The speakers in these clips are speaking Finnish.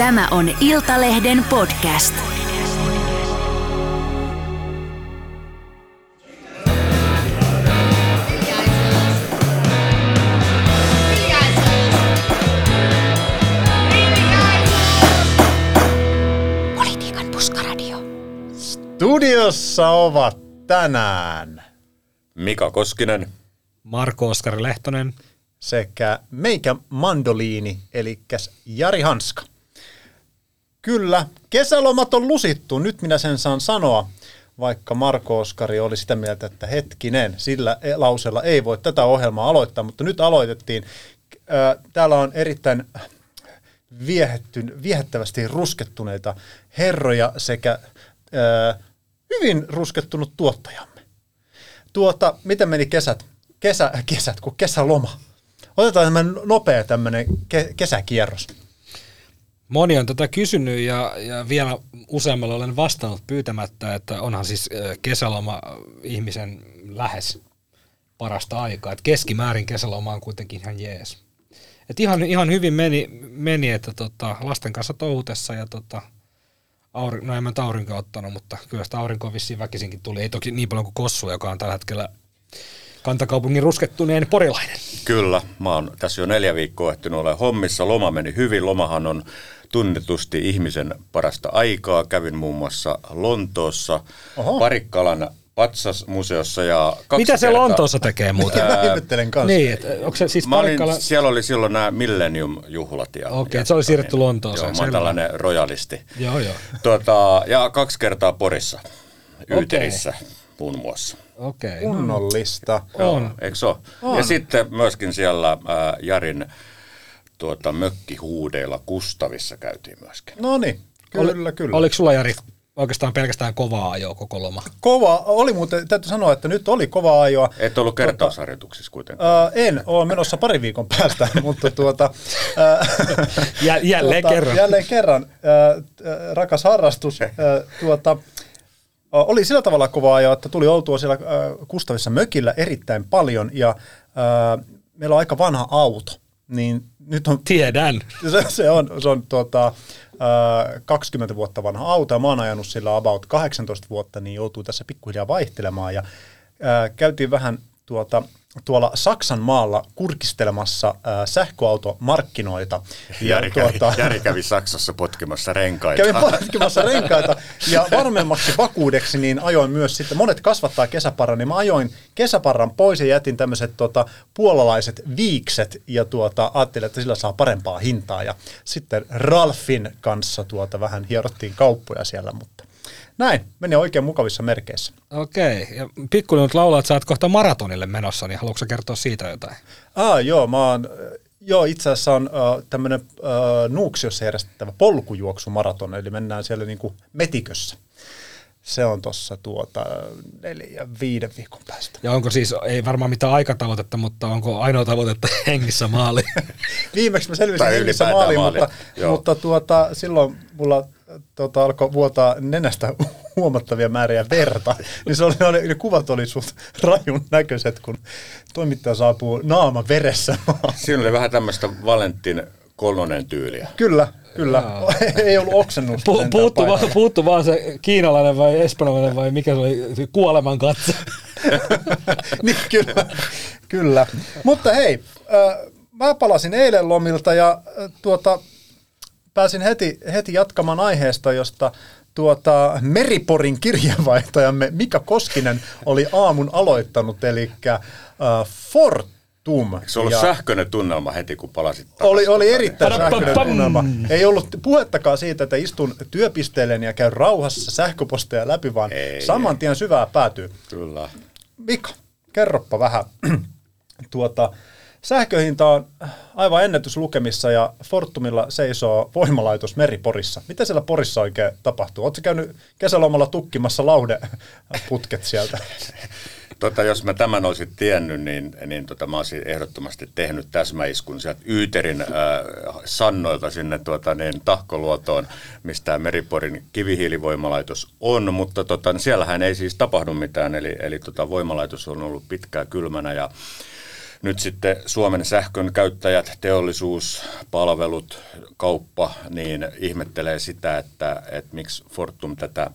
Tämä on Iltalehden podcast. Politiikan puskaradio. Studiossa ovat tänään Mika Koskinen, Marko-Oskari Lehtonen sekä meikä mandoliini, elikäs Jari Hanska. Kyllä, kesälomat on lusittu, nyt minä sen saan sanoa, vaikka Marko-Oskari oli sitä mieltä, että hetkinen, sillä lauseella ei voi tätä ohjelmaa aloittaa, mutta nyt aloitettiin. Täällä on erittäin viehättävästi ruskettuneita herroja sekä hyvin ruskettunut tuottajamme. Miten meni kesät? Kesäloma. Otetaan tämmöinen nopea kesäkierros. Moni on tätä kysynyt ja vielä useammalla olen vastannut pyytämättä, että onhan siis kesäloma ihmisen lähes parasta aikaa. Et keskimäärin kesäloma on kuitenkin ihan jees. Et ihan hyvin meni että lasten kanssa touhutessa ja en mä aurinkoa ottanut, mutta kyllä sitä aurinkoa vissiin väkisinkin tuli. Ei toki niin paljon kuin Kossua, joka on tällä hetkellä kantakaupungin ruskettuneen porilainen. Kyllä, mä oon tässä jo 4 viikkoa ehtinyt olemaan hommissa. Loma meni hyvin. Lomahan on tunnetusti ihmisen parasta aikaa. Kävin muun muassa Lontoossa, Parikkalan patsasmuseossa. Ja mitä se kertaa Lontoossa tekee muuten? Mä ihmettelen kanssa. Niin, onko se siis Parikkala? Siellä oli silloin nämä Millennium-juhlat. Okei, se oli siirretty Lontooseen. Joo, mä oon tällainen rojalisti. Joo. Ja 2 kertaa Porissa, Yyterissä muun muassa. Okei. Kunnollista. On. Eikö se ole? On. Ja sitten myöskin siellä Jarin mökkihuudeilla Kustavissa käytiin myöskin. No niin, kyllä. Oliko sulla, Jari, oikeastaan pelkästään kovaa ajoa koko loma? Kova oli, mutta täytyy sanoa, että nyt oli kovaa ajoa. Et ollut kertausharjoituksissa kuitenkaan. En ole menossa 2 viikon päästä, mutta Jälleen kerran. Rakas harrastus. Oli sillä tavalla kovaa ajoa, että tuli oltua siellä Kustavissa mökillä erittäin paljon ja meillä on aika vanha auto, niin nyt on... Tiedän. Se on 20 vuotta vanha auto ja mä oon ajanut sillä about 18 vuotta, niin joutuu tässä pikkuhiljaa vaihtelemaan ja käytiin vähän tuolla Saksan maalla kurkistelemassa sähköautomarkkinoita. Jari kävi Saksassa potkimassa renkaita. Kävin potkimassa renkaita ja varmemmaksi vakuudeksi niin ajoin myös sitten, monet kasvattaa kesäparran, niin mä ajoin kesäparran pois ja jätin tämmöiset puolalaiset viikset ja ajattelin, että sillä saa parempaa hintaa ja sitten Ralfin kanssa vähän hierottiin kauppoja siellä, mutta näin, meni oikein mukavissa merkeissä. Okei, ja pikkuinen nyt laulaa, että sä oot kohta maratonille menossa, niin haluatko kertoa siitä jotain? Itse asiassa on tämmöinen Nuuksiossa järjestettävä polkujuoksumaraton, eli mennään siellä niinku metikössä. Se on tuossa 4-5 viikon päästä. Ja onko siis, ei varmaan mitään aikatavoitetta, mutta onko ainoa tavoitetta hengissä maaliin? Viimeksi mä selvisin hengissä maaliin, mutta silloin mulla... alkoi vuotaa nenästä huomattavia määriä verta, niin ne kuvat oli suht rajun näköiset, kun toimittaja saapuu naama veressä. Siinä oli vähän tämmöistä Valentin Kolonen tyyliä. Kyllä. Ei ollut oksennusta. Puuttu vaan se kiinalainen vai espanjalainen vai mikä se oli, kuoleman katse. Niin, kyllä. Mutta hei, mä palasin eilen lomilta ja pääsin heti jatkamaan aiheesta, josta Meri-Porin kirjeenvaihtajamme Mika Koskinen oli aamun aloittanut, eli Fortum. Se oli sähköinen tunnelma heti, kun palasit takaisin. Oli erittäin sähköinen tunnelma. Ei ollut puhettakaan siitä, että istun työpisteelleni ja käyn rauhassa sähköposteja läpi, vaan saman tien syvää päätyy. Kyllä. Mika, kerroppa vähän. Sähköhinta on aivan ennätyslukemissa ja Fortumilla seisoo voimalaitos Meri-Porissa. Mitä siellä Porissa oikein tapahtuu? Oletko käynyt kesälomalla tukkimassa laudeputket sieltä? Jos mä tämän olisin tiennyt, niin mä olisin ehdottomasti tehnyt täsmäiskun sieltä Yyterin sannoilta sinne Tahkoluotoon, mistä Meri-Porin kivihiilivoimalaitos on, mutta siellähän ei siis tapahdu mitään, eli voimalaitos on ollut pitkään kylmänä ja Nyt sitten Suomen sähkön käyttäjät, teollisuus, palvelut, kauppa, niin ihmettelee sitä, että miksi Fortum tätä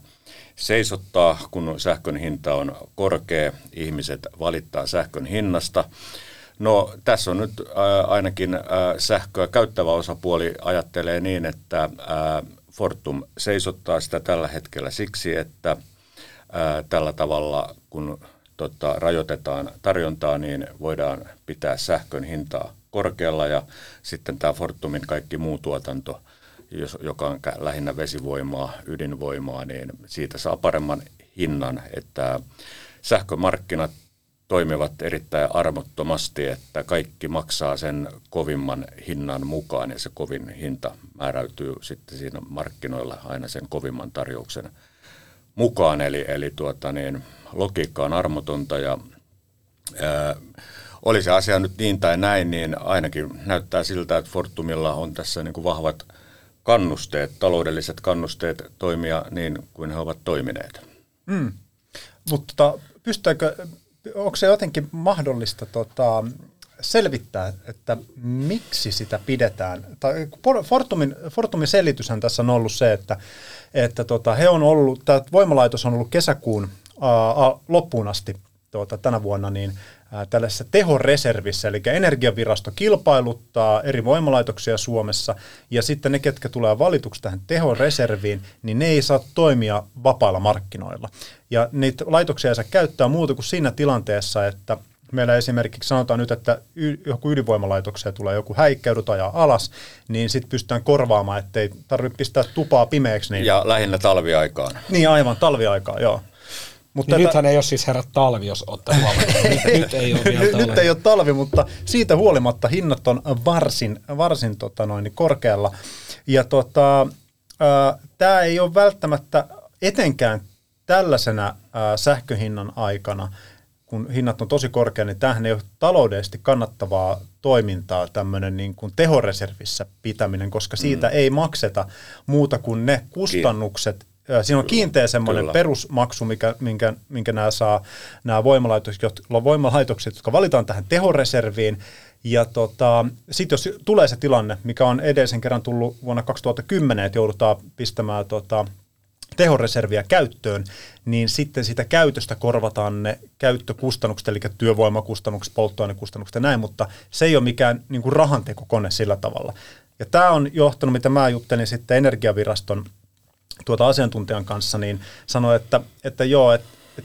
seisottaa, kun sähkön hinta on korkea, ihmiset valittaa sähkön hinnasta. No tässä on nyt ainakin sähköä käyttävä osapuoli ajattelee niin, että Fortum seisottaa sitä tällä hetkellä siksi, että tällä tavalla kun rajoitetaan tarjontaa, niin voidaan pitää sähkön hintaa korkealla ja sitten tämä Fortumin kaikki muu tuotanto, joka on lähinnä vesivoimaa, ydinvoimaa, niin siitä saa paremman hinnan, että sähkömarkkinat toimivat erittäin armottomasti, että kaikki maksaa sen kovimman hinnan mukaan ja se kovin hinta määräytyy sitten siinä markkinoilla aina sen kovimman tarjouksen mukaan. Eli logiikka on armotonta ja oli se asia nyt niin tai näin, niin ainakin näyttää siltä, että Fortumilla on tässä niin kuin vahvat kannusteet, taloudelliset kannusteet toimia niin kuin he ovat toimineet. Mm. Mutta onko se jotenkin mahdollista selvittää, että miksi sitä pidetään? Tai Fortumin selityshän tässä on ollut se, että he on ollut, tämä voimalaitos on ollut kesäkuun loppuun asti tänä vuonna niin tällaisessa tehoreservissä, eli Energianvirasto kilpailuttaa eri voimalaitoksia Suomessa, ja sitten ne, ketkä tulee valituksi tähän tehoreserviin, niin ne ei saa toimia vapailla markkinoilla. Ja niitä laitoksia ei saa käyttää muuta kuin siinä tilanteessa, että meillä esimerkiksi sanotaan nyt, että joku ydinvoimalaitokseen tulee joku häikkeydy tai ajaa alas, niin sitten pystytään korvaamaan, ettei tarvitse pistää tupaa pimeäksi. Niin... Ja lähinnä talviaikaan. Niin aivan, talviaikaan, joo. Mutta niin nythän ei ole siis herra talvi, jos olette huomioon. Nyt ei ole talvi, mutta siitä huolimatta hinnat on varsin korkealla. Ja tämä ei ole välttämättä etenkään tällaisena sähköhinnan aikana, kun hinnat on tosi korkea, niin tämähän ei ole taloudellisesti kannattavaa toimintaa, tämmöinen niin kuin tehoreservissä pitäminen, koska siitä ei makseta muuta kuin ne kustannukset. Siinä on kyllä, kiinteä semmoinen perusmaksu, minkä nämä voimalaitokset, jotka valitaan tähän tehoreserviin. Ja sitten jos tulee se tilanne, mikä on edellisen kerran tullut vuonna 2010, että joudutaan pistämään tehoreserviä käyttöön, niin sitten sitä käytöstä korvataan ne käyttökustannukset, eli työvoimakustannukset, polttoainekustannukset ja näin, mutta se ei ole mikään niin kuin rahantekokone sillä tavalla. Ja tämä on johtanut, mitä mä juttelin sitten Energiaviraston asiantuntijan kanssa, niin sanoi, että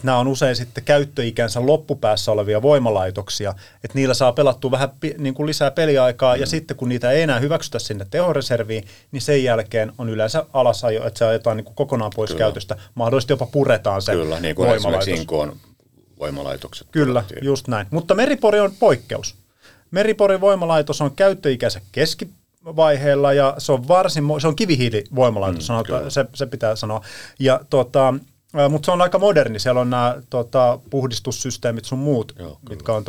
nämä on usein sitten käyttöikänsä loppupäässä olevia voimalaitoksia, että niillä saa pelattua vähän niin kuin lisää peliaikaa, ja sitten kun niitä ei enää hyväksytä sinne tehoreserviin, niin sen jälkeen on yleensä alasajo, että se ajetaan niin kuin kokonaan pois käytöstä, mahdollisesti jopa puretaan se voimalaitos. Kyllä, niin kuin esimerkiksi Inkoon voimalaitokset. Kyllä, just näin. Mutta Meri-Pori on poikkeus. Meri-Porin voimalaitos on käyttöikänsä keskivaiheella, ja se on kivihiilivoimalaitos, se pitää sanoa. Ja mutta se on aika moderni, siellä on nämä puhdistussysteemit sun muut, joo, mitkä on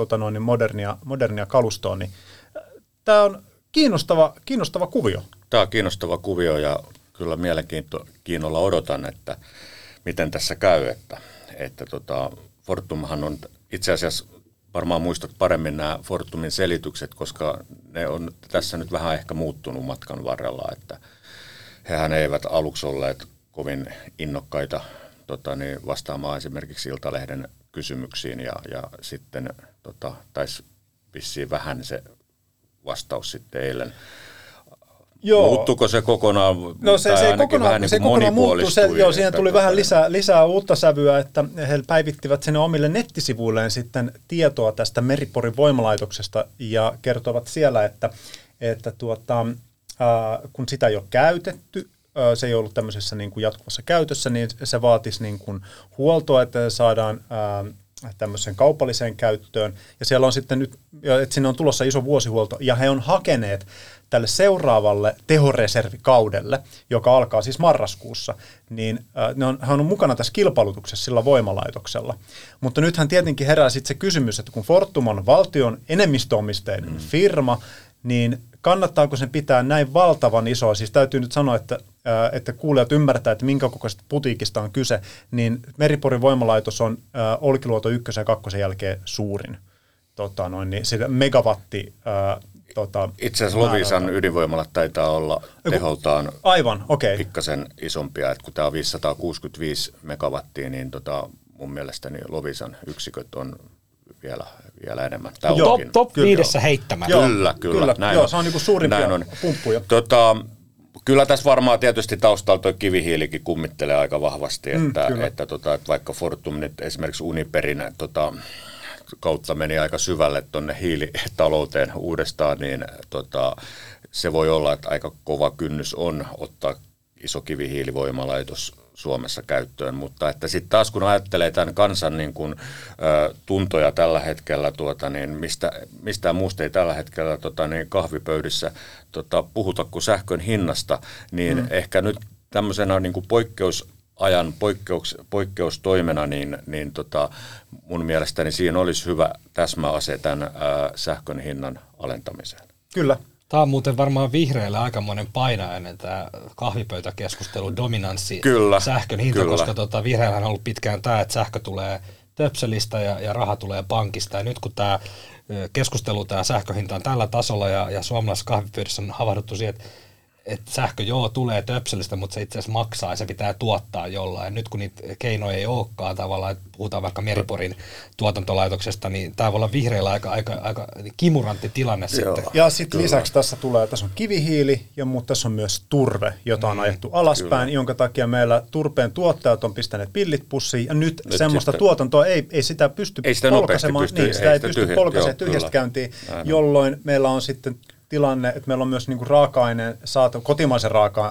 modernia kalustoa. Niin tämä on kiinnostava kuvio. Tämä on kiinnostava kuvio ja kyllä mielenkiinnolla odotan, että miten tässä käy. Että Fortumhan on itse asiassa, varmaan muistat paremmin nämä Fortumin selitykset, koska ne on tässä nyt vähän ehkä muuttunut matkan varrella. Että hehän eivät aluksi olleet kovin innokkaita vastaamaan esimerkiksi Iltalehden kysymyksiin ja sitten taisi vissiin vähän se vastaus sitten eilen. Joo. Muuttuuko se kokonaan? No se kokonaan muuttui. Siihen tuli vähän lisää uutta sävyä, että he päivittivät sinne omille nettisivuilleen sitten tietoa tästä Meri-Porin voimalaitoksesta ja kertovat siellä, että kun sitä ei ole käytetty, se ei ollut tämmöisessä niin kuin jatkuvassa käytössä, niin se vaatisi niin kuin huoltoa, että saadaan tämmöiseen kaupalliseen käyttöön. Ja siellä on sitten nyt, että sinne on tulossa iso vuosihuolto, ja he on hakeneet tälle seuraavalle tehoreservikaudelle, joka alkaa siis marraskuussa, niin hän on mukana tässä kilpailutuksessa sillä voimalaitoksella. Mutta nythän tietenkin herää sitten se kysymys, että kun Fortum on valtion enemmistöomisteinen firma, niin kannattaako sen pitää näin valtavan isoa, siis täytyy nyt sanoa, että kuulijat ymmärtää, että minkä kokoisesta putiikista on kyse, niin Meri-Porin voimalaitos on Olkiluoto 1 ja 2 jälkeen suurin niin se megawatti itse asiassa Loviisan ydinvoimalat taitaa olla teholtaan pikkasen isompia, että kun tämä on 565 megawattia, niin mun mielestäni Loviisan yksiköt on vielä enemmän. Top 5 heittämällä. Kyllä. Näin joo, on. Se on niin kuin suurimpia pumppuja. Kyllä tässä varmaan tietysti taustalla tuo kivihiilikin kummittelee aika vahvasti, että vaikka Fortum nyt esimerkiksi Uniperin kautta meni aika syvälle tuonne hiilitalouteen uudestaan, niin se voi olla, että aika kova kynnys on ottaa iso kivihiilivoimalaitos Suomessa käyttöön, mutta että sitten taas kun ajattelee tämän kansan niin kun, tuntoja tällä hetkellä, niin mistään muusta ei tällä hetkellä niin kahvipöydissä puhuta kuin sähkön hinnasta, niin ehkä nyt tämmöisenä niin kuin poikkeusajan poikkeustoimena, niin mun mielestäni siinä olisi hyvä täsmäase tämän sähkön hinnan alentamiseen. Kyllä. Tämä on muuten varmaan vihreillä aikamoinen painainen tämä kahvipöytäkeskustelun dominanssi sähkön hinta, koska vihreillä on ollut pitkään tämä, että sähkö tulee töpselistä ja raha tulee pankista. Ja nyt kun tämä keskustelu, tämä sähköhinta on tällä tasolla ja suomalaisessa kahvipöydässä on havahduttu siihen, että sähkö tulee töpselistä, mutta se itse asiassa maksaa ja se pitää tuottaa jollain. Nyt kun niitä keinoja ei olekaan tavallaan, että puhutaan vaikka Meri-Porin tuotantolaitoksesta, niin tämä voi olla vihreillä aika kimurantti tilanne sitten. Ja sitten lisäksi tässä on kivihiili, mutta tässä on myös turve, jota on ajettu alaspäin, jonka takia meillä turpeen tuottajat on pistäneet pillit pussiin. Ja nyt semmoista tuotantoa ei sitä pysty polkaisemaan, polkaisemaan tyhjästä käyntiin, jolloin meillä on sitten tilanne, että meillä on myös niin kuin raaka-aineen kotimaisen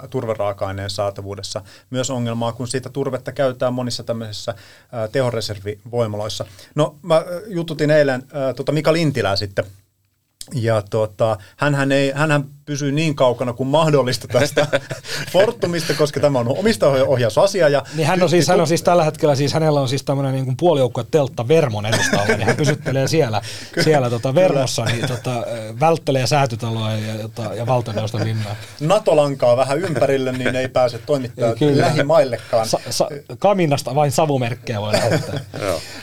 turveraaka-aineen saatavuudessa myös ongelmaa, kun siitä turvetta käytetään monissa tämmöisissä tehoreservivoimaloissa. No, mä jututin eilen Mika Lintilää sitten, ja hänhän pysyy niin kaukana kuin mahdollista tästä Fortumista, koska tämä on omistajaohjausasia. Ja niin hän on siis tällä hetkellä, hänellä on siis tämmöinen niin kuin puolijoukkueteltta Vermon edustalla, niin hän pysyttelee siellä Vernossa, niin välttelee Säätytaloa ja Valtioneuvoston linnaa. NATO-lankaa vähän ympärille, niin ei pääse toimittajat lähimaillekaan. Kaminasta vain savumerkkejä voi lähettää.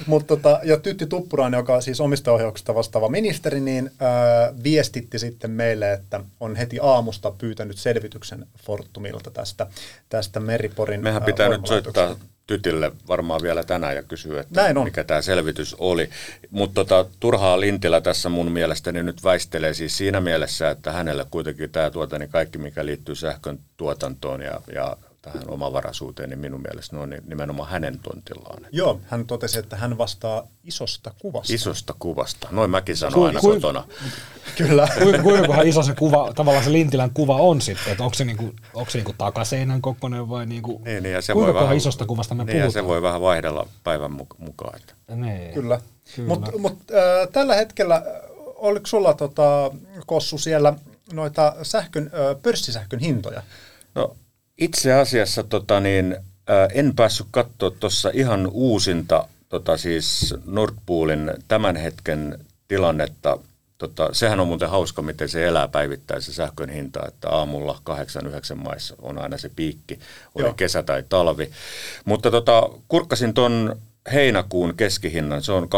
Mutta ja Tytti Tuppuran, joka siis omistajaohjauksesta vastaava ministeri, niin viestitti sitten meille, että on heti aamusta pyytänyt selvityksen Fortumilta tästä Meri-Porin. Mehän pitää nyt soittaa Tytille varmaan vielä tänään ja kysyä, että mikä tämä selvitys oli. Mutta turhaa Lintilä tässä mun mielestäni nyt väistelee siis siinä mielessä, että hänellä kuitenkin tämä kaikki mikä liittyy sähkön tuotantoon ja tähän omavaraisuuteen, niin minun mielestäni on nimenomaan hänen tontillaan. Joo, hän totesi, että hän vastaa isosta kuvasta. Isosta kuvasta. Noin mäkin sanon aina kotona. Kyllä. Kuinkohan iso se kuva, tavallaan se Lintilän kuva on sitten, että onko se takaseinän kokoinen vai kuinkohan isosta kuvasta me puhutaan. Ja se voi vähän vaihdella päivän mukaan. Nee. Kyllä. Mutta tällä hetkellä, oliko sulla Kossu siellä noita pörssisähkön hintoja? No, itse asiassa en päässyt katsoa tuossa ihan uusinta siis Nord Poolin tämän hetken tilannetta. Sehän on muuten hauska, miten se elää päivittäin se sähkön hinta, että aamulla 8-9 maissa on aina se piikki, oli kesä tai talvi. Mutta kurkkasin tuon heinäkuun keskihinnan, se on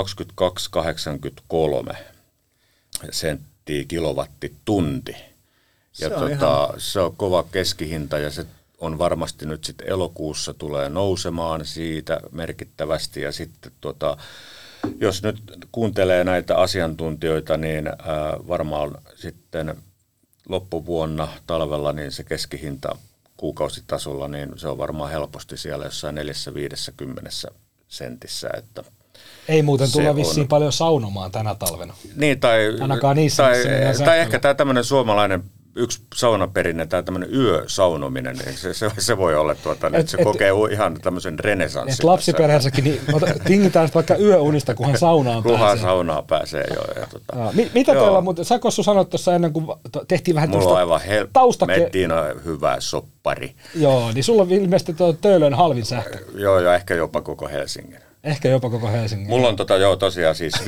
22,83 senttiä kilowattitunti. Ja se on se on kova keskihinta ja se on varmasti nyt sitten elokuussa tulee nousemaan siitä merkittävästi ja sitten jos nyt kuuntelee näitä asiantuntijoita, niin varmaan sitten loppuvuonna talvella niin se keskihinta kuukausitasolla, niin se on varmaan helposti siellä jossain 4-50 sentissä, että ei muuten tulla vissiin paljon saunomaan tänä talvena. Niin, tai ehkä tämä tämmöinen suomalainen yksi saunaperinne, tämä tämmöinen yösaunominen, niin se voi olla, se kokee ihan tämmöisen renesanssin. Et lapsiperheessäkin, niin tingitään vaikka yöunista, kunhan saunaan pääsee. Kunhan saunaan pääsee, joo. Mitä teillä muuten, sä Kossu sanoit tuossa ennen kuin tehtiin vähän mettiin on hyvä soppari. Joo, niin sulla on ilmeisesti Töölön halvin sähkö. Joo, ja ehkä jopa koko Helsingin. Mulla on tosiaan siis 5,09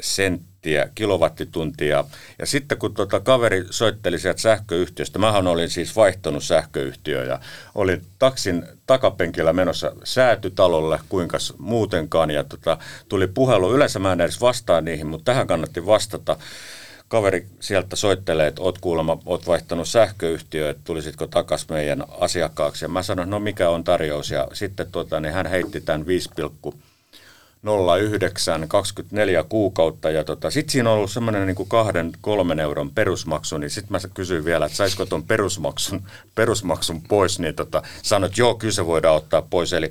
senttiä kilowattituntia. Ja sitten kun kaveri soitteli sieltä sähköyhtiöstä, mähän olin siis vaihtanut sähköyhtiöön ja olin taksin takapenkillä menossa Säätytalolle, kuinkas muutenkaan. Ja tuli puhelu, yleensä mä en edes vastaa niihin, mutta tähän kannatti vastata. Kaveri sieltä soittelee, että oot vaihtanut sähköyhtiöön, että tulisitko takaisin meidän asiakkaaksi. Ja mä sanoin, että no mikä on tarjous. Ja sitten niin hän heitti tämän 5,09 24 kuukautta. Ja sitten siinä on ollut semmoinen niin 2-3 euron perusmaksu, niin sitten mä kysyin vielä, että saisiko tuon perusmaksun pois. Niin sanoin, että joo, kyllä se voidaan ottaa pois. Eli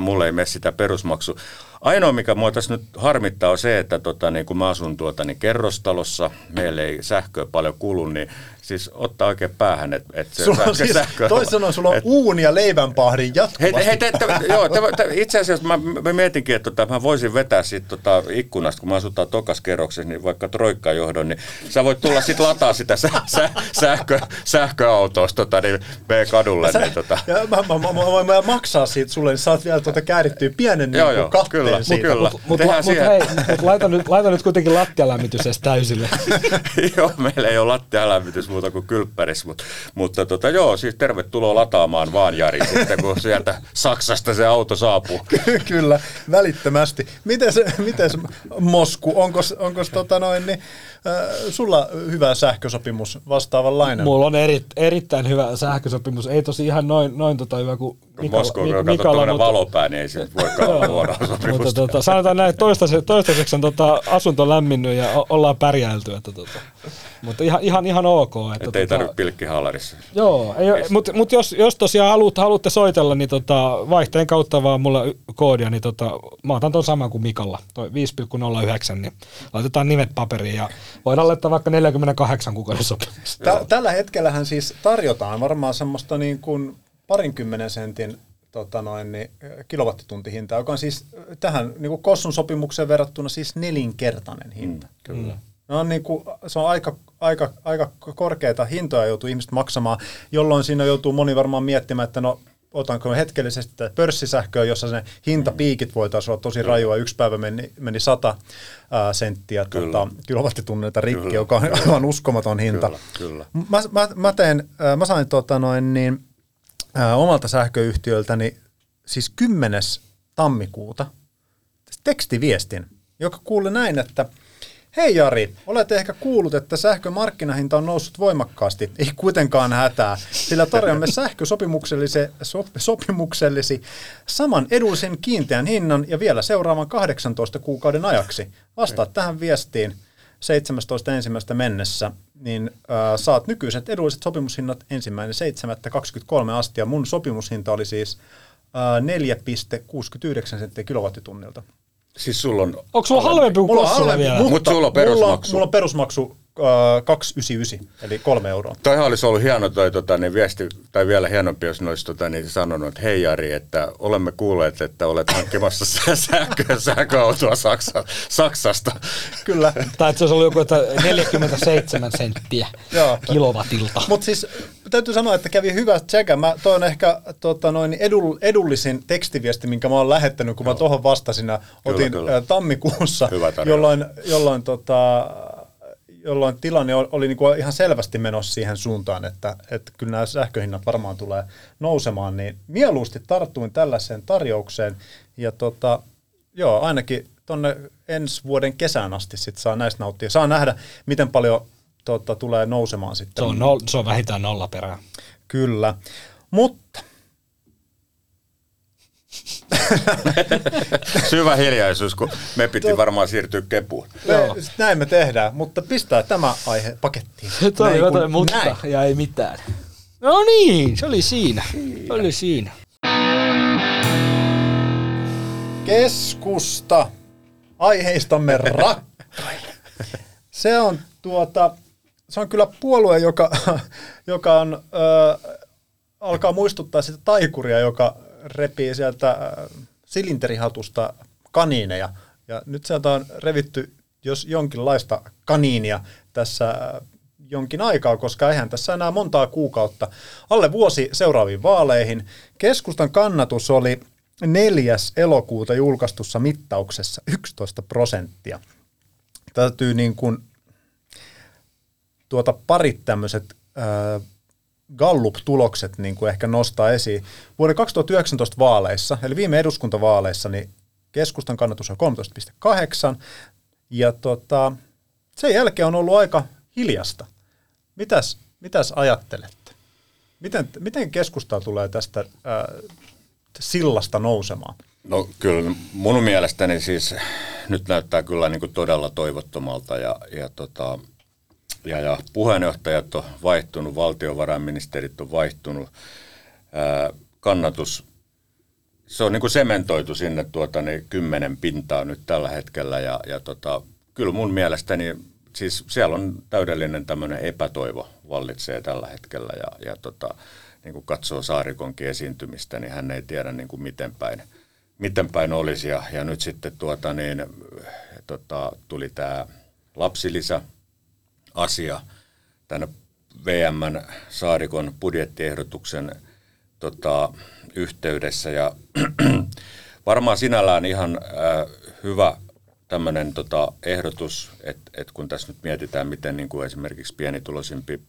mulle ei mene sitä perusmaksu. Ainoa, mikä mua tässä nyt harmittaa, on se, että niin kun mä asun niin kerrostalossa, meillä ei sähköä paljon kulu, niin siis ottaa oikein päähän, että sähköä... Toisin sanoen, sulla on uuni ja leivänpahdin jatkuvasti. Itse asiassa mä mietinkin, että mä voisin vetää siitä ikkunasta, kun mä asutaan tokas kerroksessa, niin vaikka troikkajohdon, niin sä voit tulla sitten lataa sitä sähköautosta niin B-kadulle. Mä maksaa siitä sulle, niin saat vielä käärittyä pienen kahteen. Laita nyt kuitenkin lattialämmitys edes täysille. Joo, meillä ei ole lattialämmitys muuta kuin kylppäris, mutta siis tervetuloa lataamaan vaan, Jari, sitten kun sieltä Saksasta se auto saapuu. Kyllä, välittömästi. Mites Mosku, onko sulla hyvä sähkösopimus vastaavanlainen? Mulla on erittäin hyvä sähkösopimus, ei tosi ihan noin hyvä kuin Moskova, joka on tuollainen valopää, niin ei se voikaan olla huonoa sopimusta. Mutta sanotaan näin, että toistaiseksi on asunto lämminnyt ja ollaan pärjäilty. Mutta ihan ok. Että ei tarvitse pilkkihallarissa. Joo, mutta jos tosiaan haluatte soitella, niin vaihteen kautta vaan mulla koodia, niin mä otan tuon saman kuin Mikalla, toi 5,09, niin laitetaan nimet paperiin ja voidaan laittaa vaikka 48 kuukauden sopimusta. Tällä hetkellähän siis tarjotaan varmaan semmoista niin kuin 20 sentin kilowattituntihinta, joka on siis tähän niin Kossun sopimukseen verrattuna siis nelinkertainen hinta. Kyllä. No on se on aika korkeita hintoja joutuu ihmiset maksamaan, jolloin siinä joutuu moni varmaan miettimään, että no otanko hetkellisesti pörssisähköä, jossa ne hintapiikit voitaisiin olla tosi rajua. Yksi päivä meni 100 senttiä kilowattitunnilta rikki, joka on aivan uskomaton hinta. Kyllä. Mä sain omalta sähköyhtiöltäni siis 10. tammikuuta tekstiviestin, joka kuuli näin, että hei Jari, olet ehkä kuullut, että sähkön markkinahinta on noussut voimakkaasti. Ei kuitenkaan hätää, sillä tarjoamme sähkösopimuksellesi saman edullisen kiinteän hinnan ja vielä seuraavan 18 kuukauden ajaksi. Vastaa tähän viestiin 17.1. mennessä, niin saat nykyiset edulliset sopimushinnat 1.7.23 asti, ja mun sopimushinta oli siis 4,69 senttiä kilowattitunnilta. Siis sulla on... Onko sulla halvempi kuin Kossalla vielä? Mutta sulla on perusmaksu. Mulla on perusmaksu 2,99, eli 3 euroa. Toihan olisi ollut hieno toi viesti, tai vielä hienompi, jos ne olisi sanonut, että hei Jari, että olemme kuulleet, että olet hankkimassa sähköautoa Saksasta. Kyllä. Tai että se olisi ollut joku, että 47 senttiä kilowatilta. Mutta siis täytyy sanoa, että kävi hyvä tsekä. Toi on ehkä edullisin tekstiviesti, minkä mä oon lähettänyt, kun mä tohon vastasin ja otin tammikuussa, jolloin tilanne oli niin kuin ihan selvästi menossa siihen suuntaan, että kyllä nämä sähköhinnat varmaan tulee nousemaan, niin mieluusti tarttuin tällaiseen tarjoukseen, ja ainakin tuonne ensi vuoden kesään asti sit saa näistä nauttia. Saa nähdä, miten paljon tulee nousemaan sitten. Se on vähintään 0 perää. Kyllä, mutta... Syvä hiljaisuus, kun me piti varmaan siirtyä kepuun. Näin me tehdään, mutta pistää tämä aihe pakettiin. Tuo oli jotain mutta ja ei mitään. No niin, se oli siinä. Oli siinä. Keskusta, aiheistamme rakkain. Se on kyllä puolue, joka on, alkaa muistuttaa sitä taikuria, joka repii sieltä silinterihatusta kaniineja. Ja nyt sieltä on revitty jos jonkinlaista kaniinia tässä jonkin aikaa, koska eihän tässä enää montaa kuukautta. Alle vuosi seuraaviin vaaleihin. Keskustan kannatus oli 4. elokuuta julkaistussa mittauksessa 11%. täytyy niin kuin tuota parit tämmöiset Gallup-tulokset niin kuin ehkä nostaa esiin. Vuoden 2019 vaaleissa, eli viime eduskuntavaaleissa, niin keskustan kannatus on 13,8 ja sen jälkeen on ollut aika hiljasta. Mitäs ajattelette? Miten keskustaa tulee tästä sillasta nousemaan? No kyllä mun mielestäni siis nyt näyttää kyllä niin kuin todella toivottomalta ja puheenjohtajat on vaihtunut, valtiovarainministerit on vaihtunut, kannatus, se on niin kuin sementoitu sinne 10% nyt tällä hetkellä ja kyllä mun mielestäni siis siellä on täydellinen tämmöinen epätoivo vallitsee tällä hetkellä ja niin kuin katsoo Saarikonkin esiintymistä, niin hän ei tiedä niin kuin miten päin olisi ja nyt sitten tuli tämä lapsilisä asia tänne VM:n Saarikon budjettiehdotuksen yhteydessä ja varmaan sinällään ihan hyvä tämmöinen ehdotus, että kun tässä nyt mietitään, miten niin kuin esimerkiksi pienituloisimpi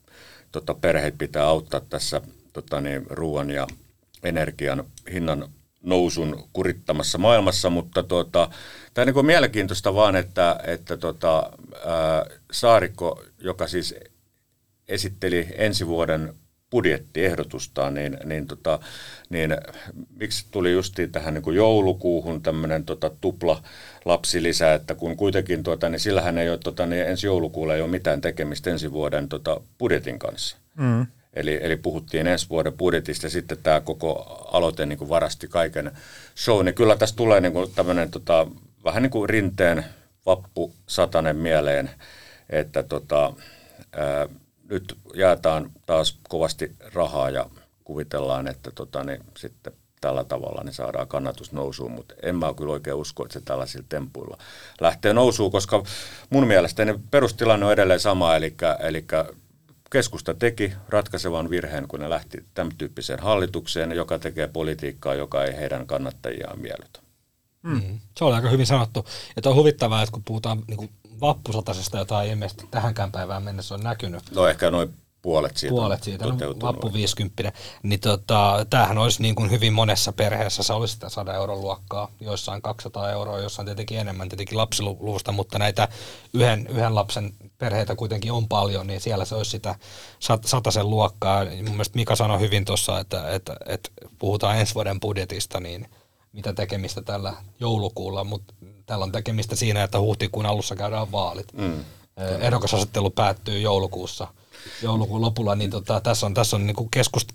perheet pitää auttaa tässä ruoan ja energian hinnan nousun kurittamassa maailmassa, mutta tämä on niin mielenkiintoista vaan, että Saarikko, joka siis esitteli ensi vuoden budjettiehdotustaan, niin miksi tuli justiin tähän niin kuin joulukuuhun tämmöinen tupla lapsilisä, että kun kuitenkin niin sillähän ei ole ensi joulukuulla ei ole mitään tekemistä ensi vuoden budjetin kanssa. Mm. Eli puhuttiin ensi vuoden budjetista ja sitten tämä koko aloite niin kuin varasti kaiken show, niin kyllä tässä tulee niin kuin tämmöinen vähän niin kuin Rinteen vappusatanen mieleen, että nyt jaetaan taas kovasti rahaa ja kuvitellaan, että sitten tällä tavalla niin saadaan kannatus nousuun, mutta en mä kyllä oikein usko, että se tällaisilla tempuilla lähtee nousuun, koska mun mielestäni perustilanne on edelleen sama, eli keskusta teki ratkaisevan virheen, kun ne lähti tämän tyyppiseen hallitukseen, joka tekee politiikkaa, joka ei heidän kannattajiaan miellytä. Mm. Se oli aika hyvin sanottu. Ja tuo on huvittavaa, että kun puhutaan niin vappusatasesta, jota ei ilmeisesti tähänkään päivään mennessä on näkynyt. No ehkä noin puolet siitä toteutunut. No, vappu 50. Niin tämähän olisi niin kuin hyvin monessa perheessä, se olisi sitä 100 euron luokkaa, joissain 200 euroa, jossain tietenkin enemmän, tietenkin lapsiluvusta, mutta näitä yhden lapsen perheitä kuitenkin on paljon, niin siellä se olisi sitä 100 luokkaa. Mun mielestä Mika sanoi hyvin tuossa, että puhutaan ensi vuoden budjetista, niin mitä tekemistä tällä joulukuulla, mutta täällä on tekemistä siinä, että huhtikuun alussa käydään vaalit. Mm. Ehdokasasettelu päättyy joulukuun lopulla, niin tässä on niin keskust,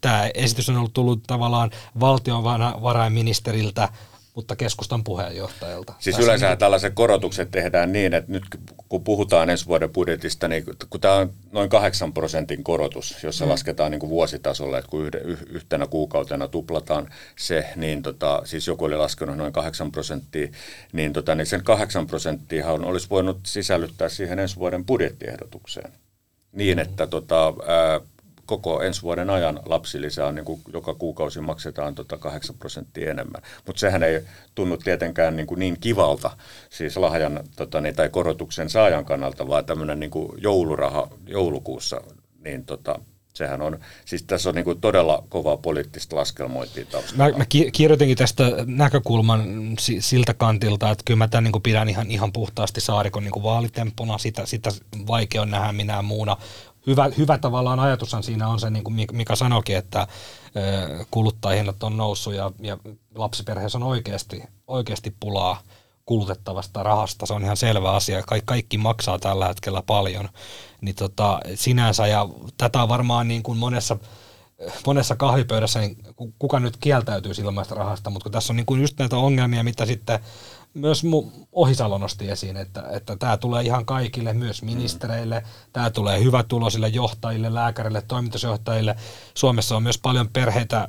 tämä esitys on ollut tullut tavallaan valtiovarainministeriltä, mutta keskustan puheenjohtajalta. Siis yleensä niin tällaiset korotukset tehdään niin, että nyt kun puhutaan ensi vuoden budjetista, niin kun tämä on noin 8% korotus, jossa lasketaan niin kuin vuositasolla, että kun yhtenä kuukautena tuplataan se, niin siis joku oli laskenut noin 8%, niin, niin sen 8% olisi voinut sisällyttää siihen ensi vuoden budjettiehdotukseen. Niin, että koko ensi vuoden ajan lapsilisää on, niin kuin joka kuukausi maksetaan 8% enemmän. Mutta sehän ei tunnu tietenkään niin kivalta, siis lahjan tai korotuksen saajan kannalta, vaan tämmöinen niin kuin jouluraha joulukuussa, niin sehän on, siis tässä on niin kuin todella kovaa poliittista laskelmointia taustalla. Mä kirjoitinkin tästä näkökulman siltä kantilta, että kyllä mä tämän niin kuin pidän ihan puhtaasti Saarikon niin kuin vaalitempuna, sitä vaikea on nähdä minä muuna. Hyvä tavallaan ajatushan siinä on se, niin kuin Mika sanoikin, että kuluttajahinnat on noussut ja lapsiperheessä on oikeasti pulaa kulutettavasta rahasta. Se on ihan selvä asia. Kaikki maksaa tällä hetkellä paljon. Niin sinänsä, ja tätä on varmaan niin kuin monessa kahvipöydässä, niin kuka nyt kieltäytyy silmästä rahasta, mutta kun tässä on niin kuin just näitä ongelmia, mitä sitten myös Ohisalo nosti esiin, että tämä tulee ihan kaikille, myös ministereille, tämä tulee hyvätuloisille johtajille, lääkärille, toimitusjohtajille. Suomessa on myös paljon perheitä,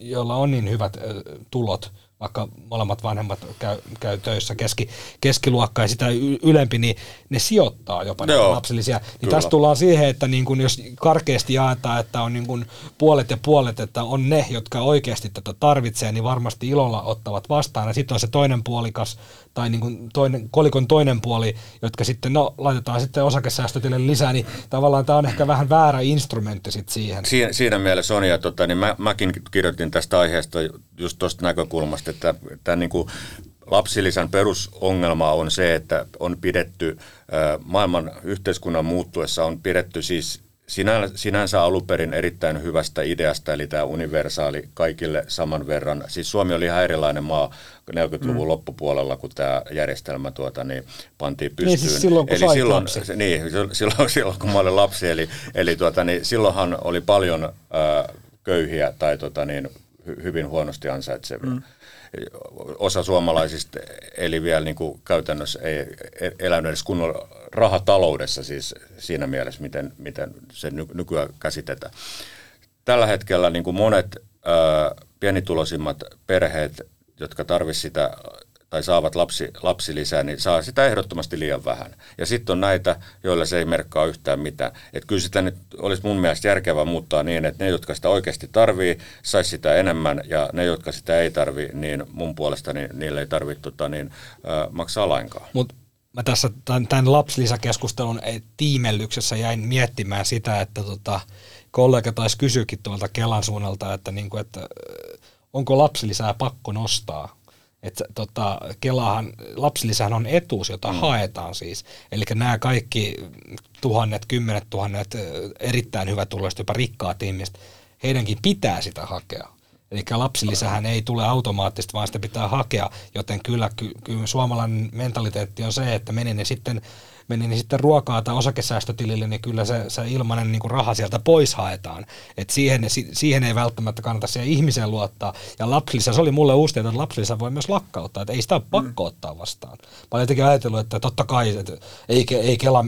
joilla on niin hyvät tulot, vaikka molemmat vanhemmat käy töissä keskiluokka ja sitä ylempi, niin ne sijoittaa jopa lapsilisiä. Niin tässä tullaan siihen, että niin kun jos karkeasti jaetaan, että on niin kun puolet ja puolet, että on ne, jotka oikeasti tätä tarvitsee, niin varmasti ilolla ottavat vastaan. Ja sitten on se toinen puolikas tai niin kun kolikon toinen puoli, jotka sitten laitetaan sitten osakesäästötilille lisää, niin tavallaan tämä on ehkä vähän väärä instrumentti sitten siihen. Siinä mielessä on, ja niin mäkin kirjoitin tästä aiheesta just tuosta näkökulmasta, että tämä niin kuin lapsilisän perusongelma on se, että on pidetty maailman yhteiskunnan muuttuessa on pidetty siis sinänsä alunperin erittäin hyvästä ideasta, eli tämä universaali kaikille saman verran. Siis Suomi oli ihan erilainen maa 40-luvun loppupuolella, kun tämä järjestelmä pantiin pystyyn. Siis silloin, kun silloin, kun mä olin lapsi. Eli silloinhan oli paljon köyhiä tai hyvin huonosti ansaitsevia. Osa suomalaisista eli vielä käytännössä ei elänyt edes kunnolla rahataloudessa, siis siinä mielessä, miten se nykyään käsitetään. Tällä hetkellä monet pienituloisimmat perheet, jotka tarvitsevat sitä tai saavat lapsilisää, niin saa sitä ehdottomasti liian vähän. Ja sitten on näitä, joilla se ei merkkaa yhtään mitään. Et kyllä sitä nyt olisi mun mielestä järkevää muuttaa niin, että ne, jotka sitä oikeasti tarvii, saisi sitä enemmän, ja ne, jotka sitä ei tarvii, niin mun puolestani niille ei tarvitse maksaa lainkaan. Mut mä tässä tämän lapsilisäkeskustelun tiimellyksessä jäin miettimään sitä, että kollega taisi kysyykin tuolta Kelan suunnalta, että onko lapsilisää pakko nostaa. Että Kelahan, lapsilisähän on etuus, jota haetaan siis. Eli nämä kaikki 1000, 10 000 erittäin hyvätuloiset, jopa rikkaat ihmiset, heidänkin pitää sitä hakea. Eli lapsilisähän ei tule automaattisesti, vaan sitä pitää hakea. Joten kyllä, suomalainen mentaliteetti on se, että meni ne sitten ruokaa tai osakesäästötilille, niin kyllä se ilmainen niin kuin raha sieltä pois haetaan. Et siihen ei välttämättä kannata siihen ihmiseen luottaa. Ja lapsilisä, se oli mulle uusi, että lapsilisä voi myös lakkauttaa, että ei sitä ole pakko ottaa vastaan. Mä olen jotenkin ajatellut, että totta kai, että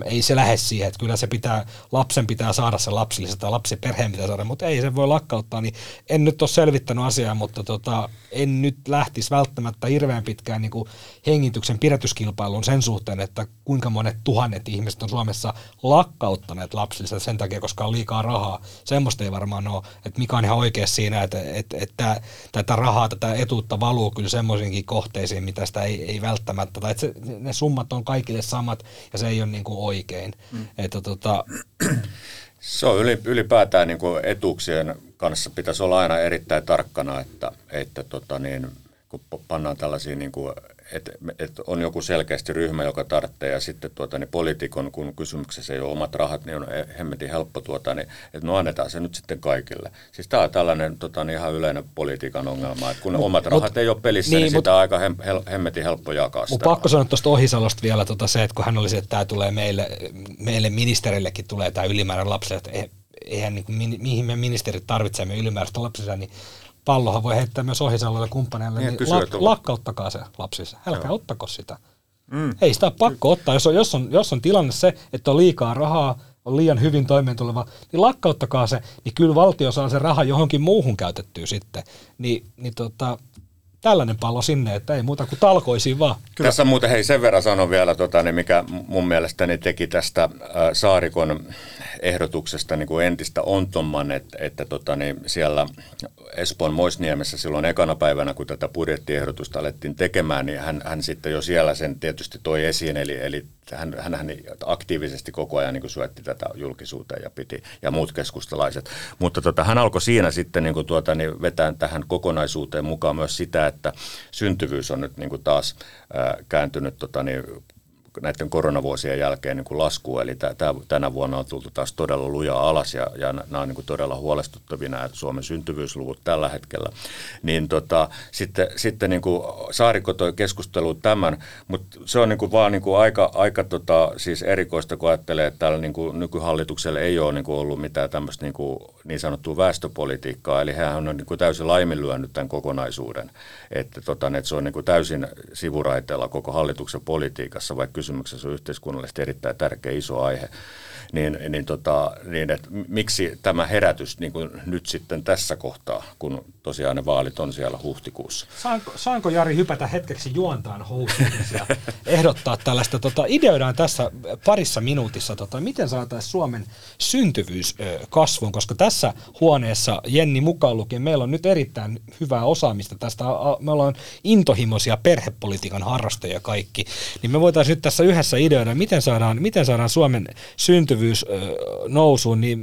ei se lähde siihen, että kyllä se pitää, lapsen pitää saada se lapsilisä tai lapsiperheen pitää saada, mutta ei se voi lakkauttaa, niin en nyt ole selvittänyt asiaa, mutta en nyt lähtisi välttämättä hirveän pitkään niin kuin hengityksen pidätyskilpailuun sen suhteen, että kuinka monet tuhannet ihmiset on Suomessa lakkauttaneet lapsilisää sen takia, koska on liikaa rahaa. Semmoista ei varmaan ole, että Mika on ihan oikea siinä, että tätä rahaa, tätä etuutta valuu kyllä semmoisiinkin kohteisiin, mitä sitä ei välttämättä, tai ne summat on kaikille samat, ja se ei ole niin kuin oikein. Että se on ylipäätään niin kuin etuuksien kanssa pitäisi olla aina erittäin tarkkana, että kun pannaan tällaisia niin kuin että on joku selkeästi ryhmä, joka tarvitsee, ja sitten poliitikon, kun kysymyksessä ei ole omat rahat, niin on hemmetin helppo, että no annetaan se nyt sitten kaikille. Siis tämä on tällainen ihan yleinen politiikan ongelma, että kun omat rahat ei ole pelissä, niin sitä on aika hemmetin helppo jakaa. Mutta pakko sanoa tuosta Ohisalosta vielä se, että kun hän oli se, että tämä tulee meille ministerillekin tulee tämä ylimääräinen lapsi, että eihän mihin me ministerit tarvitsemme ylimääräistä lapsia, niin pallohan voi heittää myös Ohisalolle kumppaneille, niin lakkauttakaa se lapsissa. Älkää ottako sitä. Ei sitä pakko ottaa. Jos on tilanne se, että on liikaa rahaa, on liian hyvin toimeentuleva, niin lakkauttakaa se, niin kyllä valtio saa se raha johonkin muuhun käytettyä sitten. Tällainen pallo sinne, että ei muuta kuin talkoisiin vaan. Kyllä. Tässä muuten sen verran sanon vielä, mikä mun mielestäni teki tästä Saarikon ehdotuksesta niin kuin entistä ontomman, että siellä Espoon Moisniemessä silloin ekana päivänä, kun tätä budjettiehdotusta alettiin tekemään, niin hän sitten jo siellä sen tietysti toi esiin, eli hän aktiivisesti koko ajan niin kuin syötti tätä julkisuuteen ja muut keskustalaiset. Mutta hän alkoi siinä sitten niin kuin vetään tähän kokonaisuuteen mukaan myös sitä, että syntyvyys on nyt niin kuin taas kääntynyt näiden koronavuosien jälkeen niin kuin laskuun, eli tänä vuonna on tultu taas todella lujaa alas, ja nämä on niin kuin todella huolestuttavia nämä Suomen syntyvyysluvut tällä hetkellä. Niin sitten niin kuin Saarikko toi keskusteluun tämän, mutta se on niin kuin vaan niin kuin aika siis erikoista, kun ajattelee, että täällä niin kuin nykyhallituksella ei ole niin kuin ollut mitään tämmöistä niin sanottua väestöpolitiikkaa, eli hän on niin kuin täysin laiminlyönyt tämän kokonaisuuden, että se on niin kuin täysin sivuraiteella koko hallituksen politiikassa, vaikka kysymyksessä on yhteiskunnallisesti erittäin tärkeä iso aihe. niin miksi tämä herätys niin kuin nyt sitten tässä kohtaa, kun tosiaan ne vaalit on siellä huhtikuussa? Saanko Jari hypätä hetkeksi juontaan housuun ja ehdottaa tällaista, ideoidaan tässä parissa minuutissa, miten saataisiin Suomen syntyvyys kasvuun, koska tässä huoneessa Jenni mukaan lukien meillä on nyt erittäin hyvää osaamista tästä, me ollaan intohimoisia perhepolitiikan harrastajia kaikki, niin me voitaisiin nyt tässä yhdessä ideoida, miten saadaan Suomen syntyvyys nousuun, niin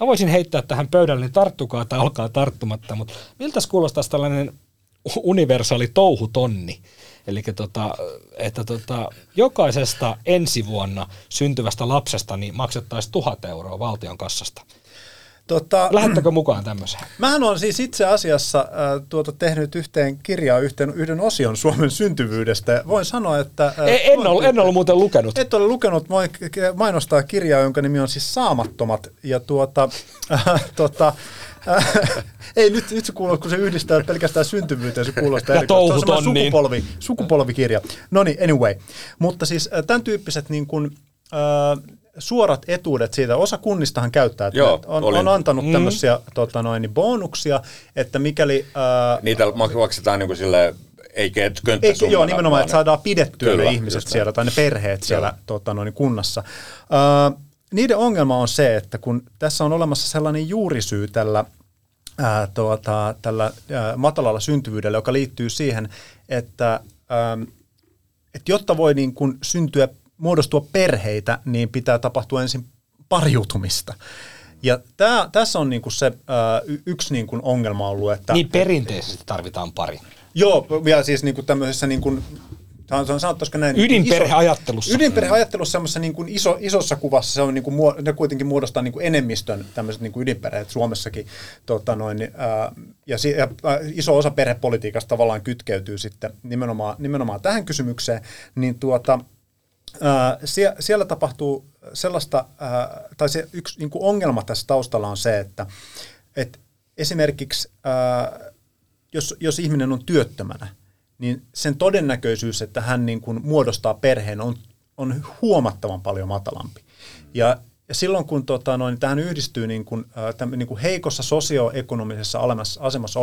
mä voisin heittää tähän pöydälle, niin tarttukaa tai olkaa tarttumatta, mutta miltäs kuulostaisi tällainen universaali touhutonni? Eli että jokaisesta ensi vuonna syntyvästä lapsesta niin maksettaisiin 1 000 euroa valtion kassasta. Lähdettekö mukaan tämmöiseen? Mähän olen siis itse asiassa tehnyt yhteen kirjaa, yhden osion Suomen syntyvyydestä. Voin sanoa, että... En ole muuten lukenut. Et ole lukenut. Voin mainostaa kirjaa, jonka nimi on siis Saamattomat. Ja ei nyt se kuulostaa, kun se yhdistää pelkästään syntyvyyteen, se kuulostaa erikoista. Se on sukupolvikirja. No niin, anyway. Mutta siis tämän tyyppiset niin kuin... suorat etuudet siitä. Osa kunnistahan käyttää. Joo, on antanut tämmöisiä bonuksia, että mikäli... niitä maksetaan niin kuin silleen, ei könttäsummana. Joo, nimenomaan, että saadaan pidettyä kyllä, ne ihmiset siellä tai ne perheet siellä kunnassa. Niiden ongelma on se, että kun tässä on olemassa sellainen juurisyy tällä matalalla syntyvyydellä, joka liittyy siihen, että jotta voi niin kuin syntyä muodostua perheitä, niin pitää tapahtua ensin pariutumista. Ja tässä on niinku se yksi niinku ongelma ollut. Että, niin perinteisesti tarvitaan pari. Joo, ja siis niinku tämmöisessä, niinku, sanottaisiko näin... Ydinperheajattelussa. Ydinperheajattelussa semmoisessa niinku isossa kuvassa, se on niinku, ne kuitenkin muodostaa niinku enemmistön tämmöiset niinku ydinperheet Suomessakin. Iso osa perhepolitiikasta tavallaan kytkeytyy sitten nimenomaan tähän kysymykseen, niin siellä tapahtuu sellaista, tai se yksi niin kuin ongelma tässä taustalla on se, että esimerkiksi jos ihminen on työttömänä, niin sen todennäköisyys, että hän niin kuin muodostaa perheen, on huomattavan paljon matalampi. Ja silloin, kun tähän yhdistyy niin kuin heikossa sosioekonomisessa asemassa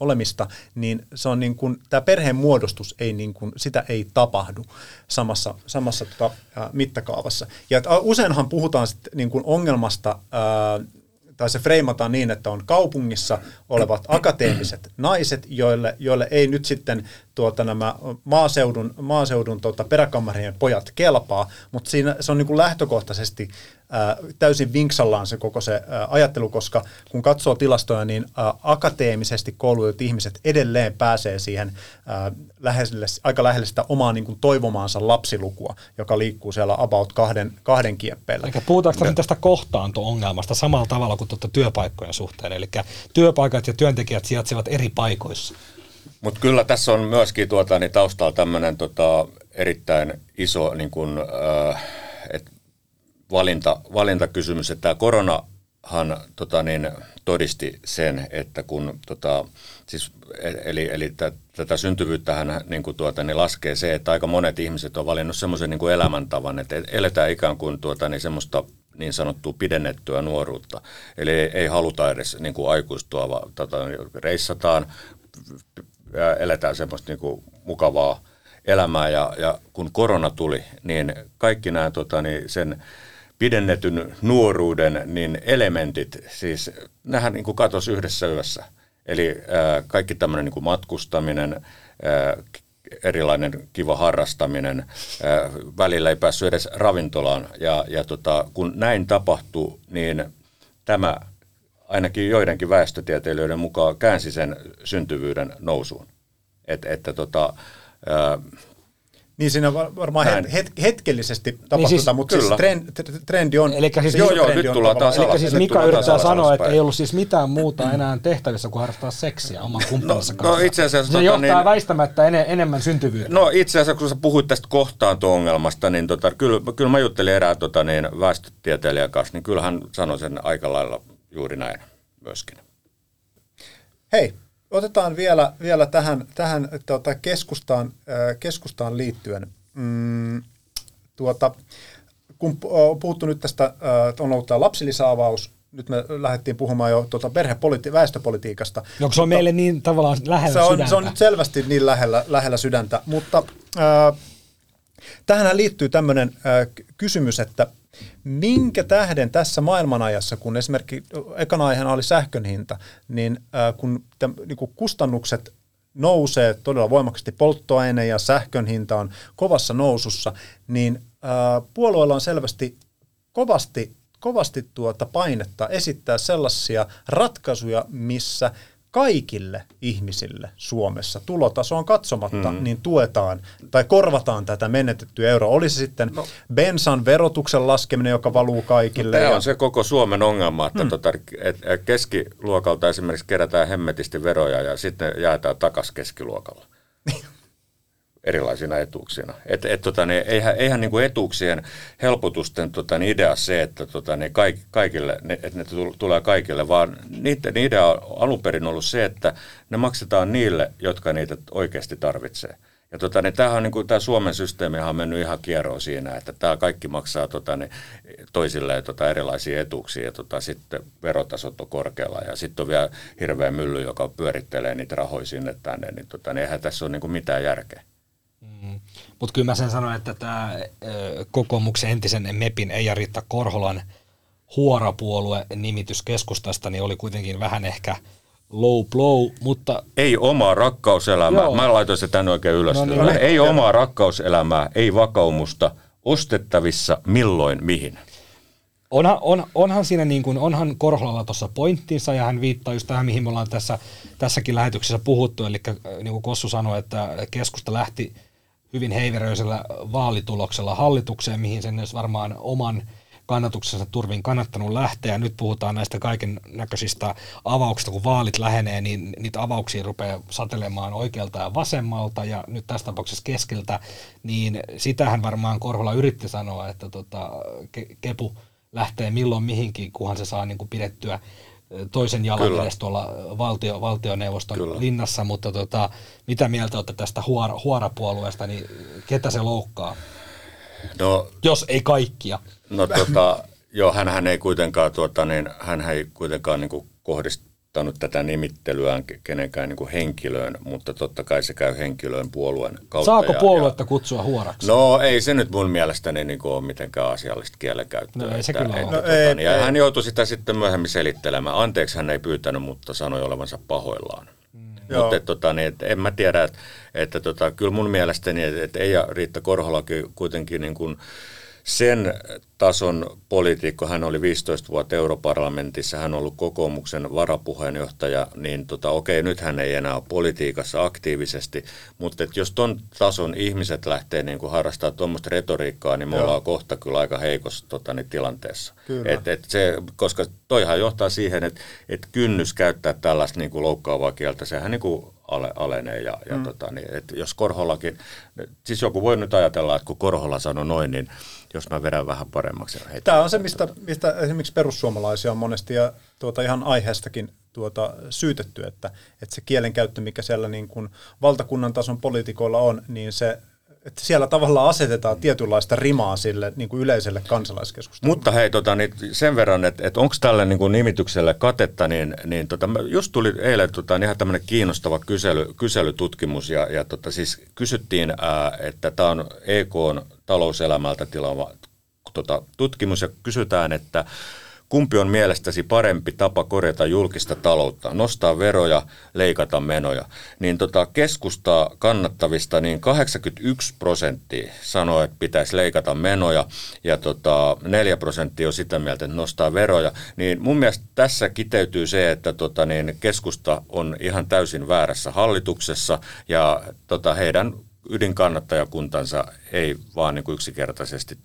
olemista, niin se on niin kuin, tämä perheen muodostus ei niin kuin, sitä ei tapahdu samassa mittakaavassa. Ja useinhan puhutaan sit, niin kuin ongelmasta, tai se freimataan niin, että on kaupungissa olevat akateemiset naiset, joille ei nyt sitten nämä maaseudun peräkammarien pojat kelpaa, mutta siinä se on niin kuin lähtökohtaisesti täysin vinksallaan se koko se ajattelu, koska kun katsoo tilastoja, niin akateemisesti koulutetut ihmiset edelleen pääsee siihen aika lähelle sitä omaa niin kuin toivomaansa lapsilukua, joka liikkuu siellä about kahden kieppeillä. Eli puhutaanko tästä kohtaanto-ongelmasta samalla tavalla kuin työpaikkojen suhteen, eli työpaikat ja työntekijät sijaitsevat eri paikoissa? Mutta kyllä tässä on myöskin taustalla tämmöinen erittäin iso niin kun, valintakysymys, että tämä koronahan todisti sen, että kun tätä syntyvyyttähän laskee se, että aika monet ihmiset on valinnut semmoisen niin kuin elämäntavan, että eletään ikään kuin semmoista niin sanottua pidennettyä nuoruutta, eli ei haluta edes niin kuin aikuistua, vaan reissataan, eletään semmoista niin kuin mukavaa elämää, ja kun korona tuli, niin kaikki nämä sen pidennetyn nuoruuden niin elementit, siis nämähän niin kuin katosi yhdessä yössä. Eli kaikki tämmöinen niin kuin matkustaminen, erilainen kiva harrastaminen, välillä ei päässyt edes ravintolaan, ja kun näin tapahtuu, niin tämä ainakin joidenkin väestötieteilijöiden mukaan käänsi sen syntyvyyden nousuun. Niin siinä varmaan hetkellisesti tapahtuu, niin siis, mutta kyllä. Siis trendi on... Siis Mika yrittää sanoa, että ei ollut siis mitään muuta enää tehtävissä kuin harrastaa seksiä oman kumppaninsa kanssa. Se johtaa väistämättä enemmän syntyvyyteen. No itse asiassa, kun sä puhuit tästä kohtaanto-ongelmasta, niin kyllä mä juttelin erään väestötieteilijän kanssa, niin kyllähän sanoi sen aika lailla juuri näin myöskin. Hei. Otetaan vielä tähän keskustaan liittyen. kun puhuttu nyt tästä, että on ollut tämä lapsilisäavaus, nyt me lähdettiin puhumaan jo väestöpolitiikasta. No, onko se on meille niin tavallaan lähellä sydäntä? Se on nyt selvästi niin lähellä sydäntä, mutta tähänhän liittyy tämmöinen kysymys, että minkä tähden tässä maailmanajassa, kun esimerkiksi ekana aiheena oli sähkön hinta, niin kun kustannukset nousee todella voimakkaasti, polttoaine ja sähkön hinta on kovassa nousussa, niin puolueilla on selvästi kovasti painetta esittää sellaisia ratkaisuja, missä kaikille ihmisille Suomessa tulotasoon katsomatta niin tuetaan tai korvataan tätä menetettyä euroa. Oli se sitten bensan verotuksen laskeminen, joka valuu kaikille. No, tämä on se koko Suomen ongelma, että keskiluokalta esimerkiksi kerätään hemmetisti veroja ja sitten jaetaan takaisin keskiluokalla erilaisina etuuksina. Eihän niinku etuuksien helpotusten idea se, että kaikille, että ne tulee kaikille, vaan niiden idea on alun perin ollut se, että ne maksetaan niille, jotka niitä oikeasti tarvitsee. Ja tämähän niinku tämä Suomen systeemi on mennyt ihan kieroon siinä, että tämä kaikki maksaa toisilleen erilaisia etuuksia ja sitten verotasot on korkealla ja sitten on vielä hirveä mylly, joka pyörittelee niitä rahoja sinne tänne, niin eihän tässä ole niinku mitään järkeä. Mutta kyllä mä sen sanon, että tämä kokoomuksen entisen MEPin Eija Riitta Korholan huorapuolue nimitys keskustasta niin oli kuitenkin vähän ehkä low blow, mutta... Ei omaa rakkauselämää. Joo. Mä laitoin se tänne oikein ylös. No niin. Ei omaa rakkauselämää, ei vakaumusta, ostettavissa milloin mihin. Onhan siinä niin kuin, onhan Korholalla tuossa pointtinsa, ja hän viittaa just tähän, mihin me ollaan tässäkin lähetyksessä puhuttu, eli niin kuin Kossu sanoi, että keskusta lähti hyvin heiveröisellä vaalituloksella hallitukseen, mihin sen olisi varmaan oman kannatuksensa turvin kannattanut lähteä. Nyt puhutaan näistä kaiken näköisistä avauksista, kun vaalit lähenee, niin niitä avauksia rupeaa satelemaan oikealta ja vasemmalta, ja nyt tässä tapauksessa keskeltä, niin sitähän varmaan Korhola yritti sanoa, että kepu lähtee milloin mihinkin, kunhan se saa niin kuin pidettyä toisen jalan edes tuolla valtioneuvoston linnassa, mutta mitä mieltä olette tästä huorapuolueesta, niin ketä se loukkaa? No, jos ei kaikkia. No joo, hänhän ei kuitenkaan niin kuin kohdistanut tätä nimittelyään kenenkään niin kuin henkilöön, mutta totta kai se käy henkilöön puolueen kautta. Saako puoluetta kutsua huoraksi? No ei se nyt mun mielestäni niin kuin ole mitenkään asiallista kielenkäyttöä. No ei se kyllä ole. Ja hän joutui sitä sitten myöhemmin selittelemään. Anteeksi hän ei pyytänyt, mutta sanoi olevansa pahoillaan. Mutta en mä tiedä, että kyllä mun mielestäni, että Eija Riitta Korholakin kuitenkin niin kuin sen tason poliitikko, hän oli 15 vuotta europarlamentissa, hän on ollut kokoomuksen varapuheenjohtaja, niin okei, nyt hän ei enää ole politiikassa aktiivisesti, mutta jos ton tason ihmiset lähtee niin kuin harrastamaan tuommoista retoriikkaa, niin me ollaan kohta kyllä aika heikossa tilanteessa. Koska toihan johtaa siihen, että kynnys käyttää tällaista niin kuin loukkaavaa kieltä, sehän niin kuin alenee ja että jos Korholakin, siis joku voi nyt ajatella, että kun Korhola sanoi noin, niin jos mä vedän vähän paremmaksi. Tämä on se, mistä esimerkiksi perussuomalaisia on monesti ja ihan aiheestakin syytetty, että se kielenkäyttö, mikä siellä niin kuin valtakunnan tason poliitikoilla on, niin se, että siellä tavallaan asetetaan tietynlaista rimaa sille niin kuin yleiselle kansalaiskeskustelulle. Mutta hei, sen verran, että onko tälle niin kuin nimitykselle katetta, niin just tuli eilen ihan tämmöinen kiinnostava kyselytutkimus, ja siis kysyttiin, että tämä on EK:n talouselämältä tutkimus, ja kysytään, että kumpi on mielestäsi parempi tapa korjata julkista taloutta, nostaa veroja, leikata menoja? Niin keskustaa kannattavista niin 81% sanoo, että pitäisi leikata menoja, ja 4% on sitä mieltä, että nostaa veroja. Niin mun mielestä tässä kiteytyy se, että keskusta on ihan täysin väärässä hallituksessa, ja heidän ydinkannattajakuntansa ei vaan niin kuin yksinkertaisesti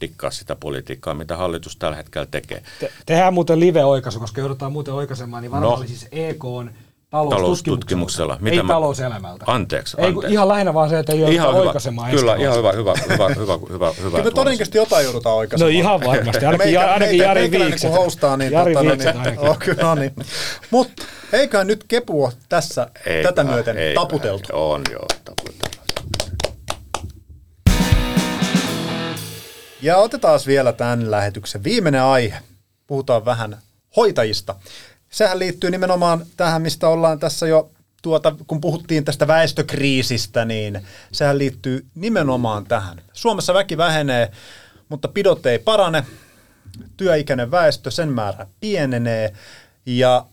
dikkaa sitä politiikkaa, mitä hallitus tällä hetkellä tekee. Tehdään muuten live-oikaisu, koska joudutaan muuten oikaisemaan, niin varmaan oli siis EK:n taloustutkimuksella. Ei talouselämältä. Anteeksi. Ei, ihan lähinnä vaan se, että ei jouduta oikaisemaan. Kyllä, ihan hyvä. Kyllä me todennäköisesti jotain joudutaan oikaisemaan. No ihan varmasti, ainakin Jari Viikset. Jari Viikset ainakin. Mutta eiköhän nyt kepua tässä tätä myöten taputeltu. On joo, taputeltu. Ja otetaan vielä tämän lähetyksen viimeinen aihe. Puhutaan vähän hoitajista. Sehän liittyy nimenomaan tähän, mistä ollaan tässä jo, kun puhuttiin tästä väestökriisistä, niin sehän liittyy nimenomaan tähän. Suomessa väki vähenee, mutta pidot ei parane. Työikäinen väestö, sen määrä pienenee. Ja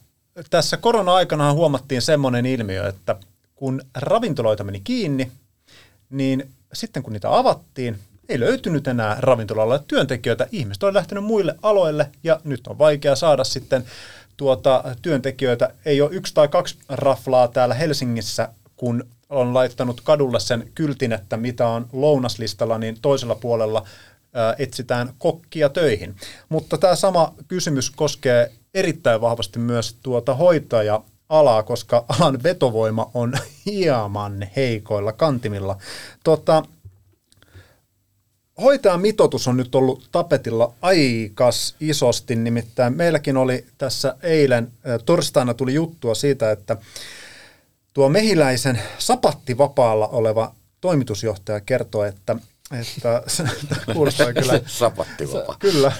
tässä korona-aikanahan huomattiin semmoinen ilmiö, että kun ravintoloita meni kiinni, niin sitten kun niitä avattiin, ei löytynyt enää ravintolalla työntekijöitä. Ihmiset on lähtenyt muille aloille ja nyt on vaikea saada sitten työntekijöitä. Ei ole yksi tai kaksi raflaa täällä Helsingissä, kun on laittanut kadulle sen kyltin, että mitä on lounaslistalla, niin toisella puolella etsitään kokkia töihin. Mutta tämä sama kysymys koskee erittäin vahvasti myös hoitaja-alaa, koska alan vetovoima on hieman heikoilla kantimilla. Hoitajamitoitus on nyt ollut tapetilla aikas isosti, nimittäin meilläkin oli tässä eilen, torstaina tuli juttua siitä, että tuo Mehiläisen sapattivapaalla oleva toimitusjohtaja kertoi, että kuulostaa kyllä sapattivapaa. Kyllä.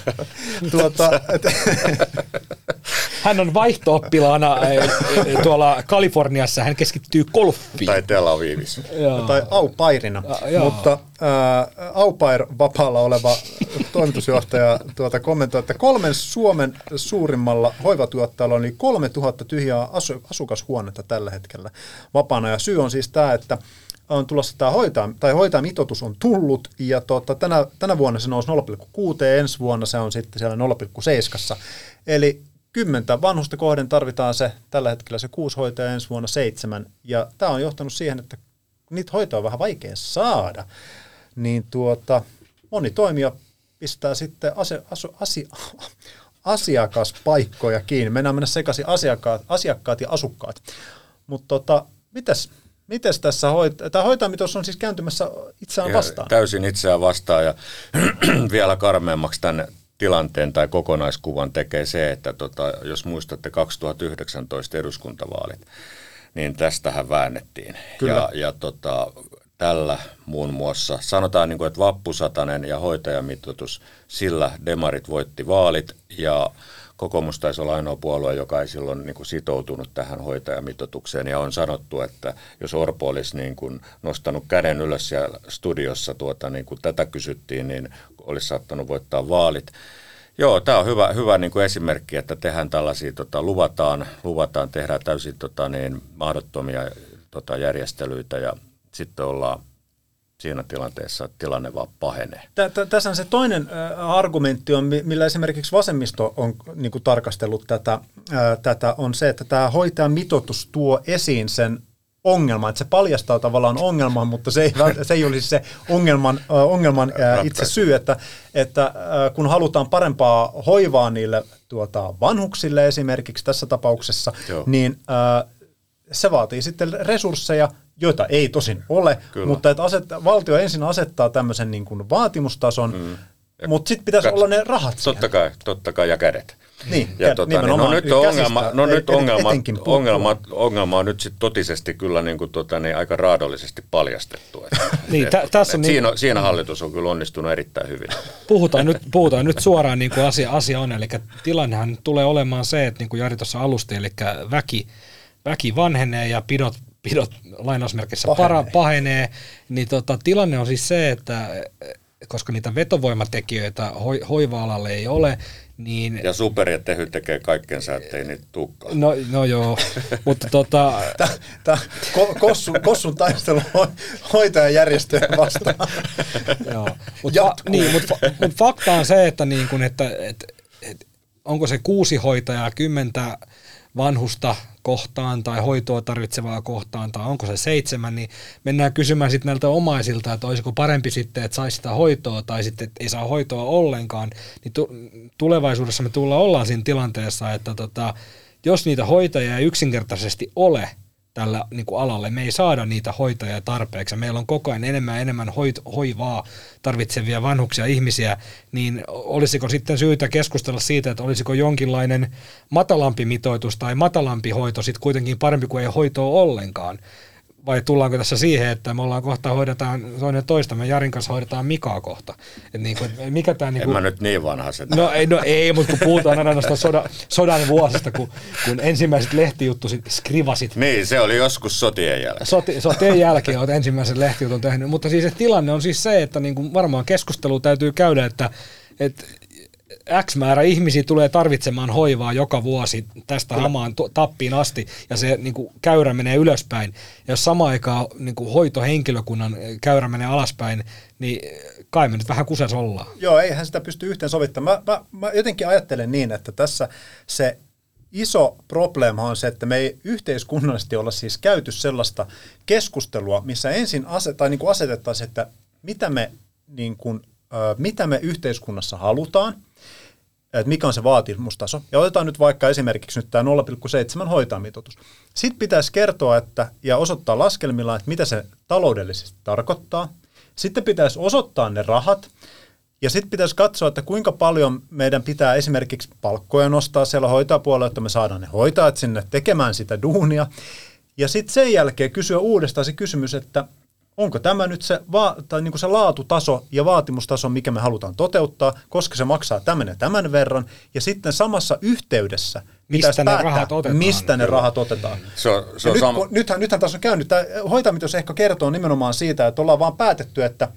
Hän on vaihto-oppilaana tuolla Kaliforniassa, hän keskittyy golfiin. Tai Tel Avivissa. Tai au pairina. Mutta au pair -vapaalla oleva toimitusjohtaja kommentoi, että 3 Suomen suurimmalla hoivatuottajalla on yli 3000 tyhjää asukashuonetta tällä hetkellä vapaana. Ja syy on siis tämä, että on tulossa tämä hoitajamitoitus on tullut, ja tänä vuonna se nousi 0,6, ensi vuonna se on sitten siellä 0,7. Eli 10 vanhusta kohden tarvitaan se, tällä hetkellä se 6 hoitajaa, ensi vuonna 7, ja tämä on johtanut siihen, että niitä hoitoa on vähän vaikea saada. Niin moni toimija pistää sitten asiakaspaikkoja kiinni. Mennään mennä sekaisin asiakkaat ja asukkaat. Mutta mites tässä tämä hoitajamitoitus on siis kääntymässä itseään vastaan? Täysin itseään vastaan, ja vielä karmeammaksi tämän tilanteen tai kokonaiskuvan tekee se, että jos muistatte 2019 eduskuntavaalit, niin tästähän väännettiin. Kyllä. Ja tällä muun muassa, sanotaan niin kuin, että vappusatanen ja hoitajamitoitus, sillä demarit voitti vaalit, ja Kokoomus taisi olla ainoa puolue, joka ei silloin niin kuin sitoutunut tähän hoitajamitoitukseen, ja on sanottu, että jos Orpo olisi niin kuin nostanut käden ylös siellä studiossa, niin kuin tätä kysyttiin, niin olisi saattanut voittaa vaalit. Joo, tämä on hyvä niin kuin esimerkki, että tehdään tällaisia, luvataan tehdä täysin mahdottomia järjestelyitä, ja sitten ollaan siinä tilanteessa, että tilanne vaan pahenee. Tässä on se toinen argumentti, millä esimerkiksi vasemmisto on niin kuin tarkastellut tätä, on se, että tämä hoitajamitoitus tuo esiin sen ongelma, että se paljastaa tavallaan ongelman, mutta se ei olisi se ongelman itse syy, että kun halutaan parempaa hoivaa niille vanhuksille esimerkiksi tässä tapauksessa, joo, niin se vaatii sitten resursseja, joita ei tosin ole, kyllä, mutta että valtio ensin asettaa tämmöisen niin kuin vaatimustason, mutta sitten pitäisi olla ne rahat siihen. Totta kai, ja kädet. Niin, ja ongelma on nyt sitten totisesti kyllä aika raadollisesti paljastettu. Siinä hallitus on kyllä onnistunut erittäin hyvin. Puhutaan nyt suoraan niin kuin asia on, eli tilannehan tulee olemaan se, että niin kuin Jari tuossa alusti, eli väki vanhenee ja pidot lainausmerkissä pahenee, niin tilanne on siis se, että koska niitä vetovoimatekijöitä hoiva-alalle ei ole, niin... Ja superjätehy tekee kaikkensa, ettei niitä tulekaan. No joo, mutta Kossun taistelu hoitajajärjestöjä vastaan. Joo, mutta fakta on se, että, niin kun, että onko se 6 hoitajaa 10 vanhusta kohtaan tai hoitoa tarvitsevaa kohtaan, tai onko se 7, niin mennään kysymään sitten näiltä omaisilta, että olisiko parempi sitten, että saisi sitä hoitoa, tai sitten, että ei saa hoitoa ollenkaan, niin tulevaisuudessa me ollaan siinä tilanteessa, että jos niitä hoitajia ei yksinkertaisesti ole tällä niin kuin alalle, me ei saada niitä hoitajia tarpeeksi, meillä on koko ajan enemmän ja enemmän hoivaa tarvitsevia vanhuksia ihmisiä, niin olisiko sitten syytä keskustella siitä, että olisiko jonkinlainen matalampi mitoitus tai matalampi hoito sitten kuitenkin parempi kuin ei hoitoa ollenkaan. vai tullaanko tässä siihen, että me ollaan kohta hoidetaan toinen toista, me Jarin kanssa hoidetaan Mikaa kohta. Et niin kuin, mikä tää niin kuin, en mä nyt niin vanha sitä. No ei, mutta kun puhutaan aina noista sodan vuosista, kun ensimmäiset lehtijuttusit skrivasit. Niin, se oli joskus sotien jälkeen. Sotien jälkeen olet ensimmäiset lehtijutun tehnyt, mutta siis se tilanne on siis se, että niin kuin varmaan keskustelu täytyy käydä, että X määrä ihmisiä tulee tarvitsemaan hoivaa joka vuosi tästä hamaan tappiin asti, ja se niin kuin, käyrä menee ylöspäin. Ja jos samaan aikaan niin kuin, hoitohenkilökunnan käyrä menee alaspäin, niin kai me nyt vähän kuses ollaan. Joo, eihän sitä pysty yhteen sovittamaan. Mä jotenkin ajattelen niin, että tässä se iso probleema on se, että me ei yhteiskunnallisesti olla siis käyty sellaista keskustelua, missä ensin asetettaisiin, että mitä me yhteiskunnassa halutaan, että mikä on se vaatimustaso. Ja otetaan nyt vaikka esimerkiksi nyt tämä 0,7 hoitajamitoitus. Sitten pitäisi kertoa ja osoittaa laskelmilla, että mitä se taloudellisesti tarkoittaa. Sitten pitäisi osoittaa ne rahat. Ja sitten pitäisi katsoa, että kuinka paljon meidän pitää esimerkiksi palkkoja nostaa siellä hoitajapuolella, että me saadaan ne hoitajat sinne tekemään sitä duunia. Ja sitten sen jälkeen kysyä uudestaan se kysymys, että onko tämä nyt se laatutaso ja vaatimustaso, mikä me halutaan toteuttaa, koska se maksaa tämän ja tämän verran, ja sitten samassa yhteydessä pitäisi päättää, mistä ne rahat otetaan. Nythän tässä on käynyt, tämä hoitajamitoitus ehkä kertoo nimenomaan siitä, että ollaan vaan päätetty, että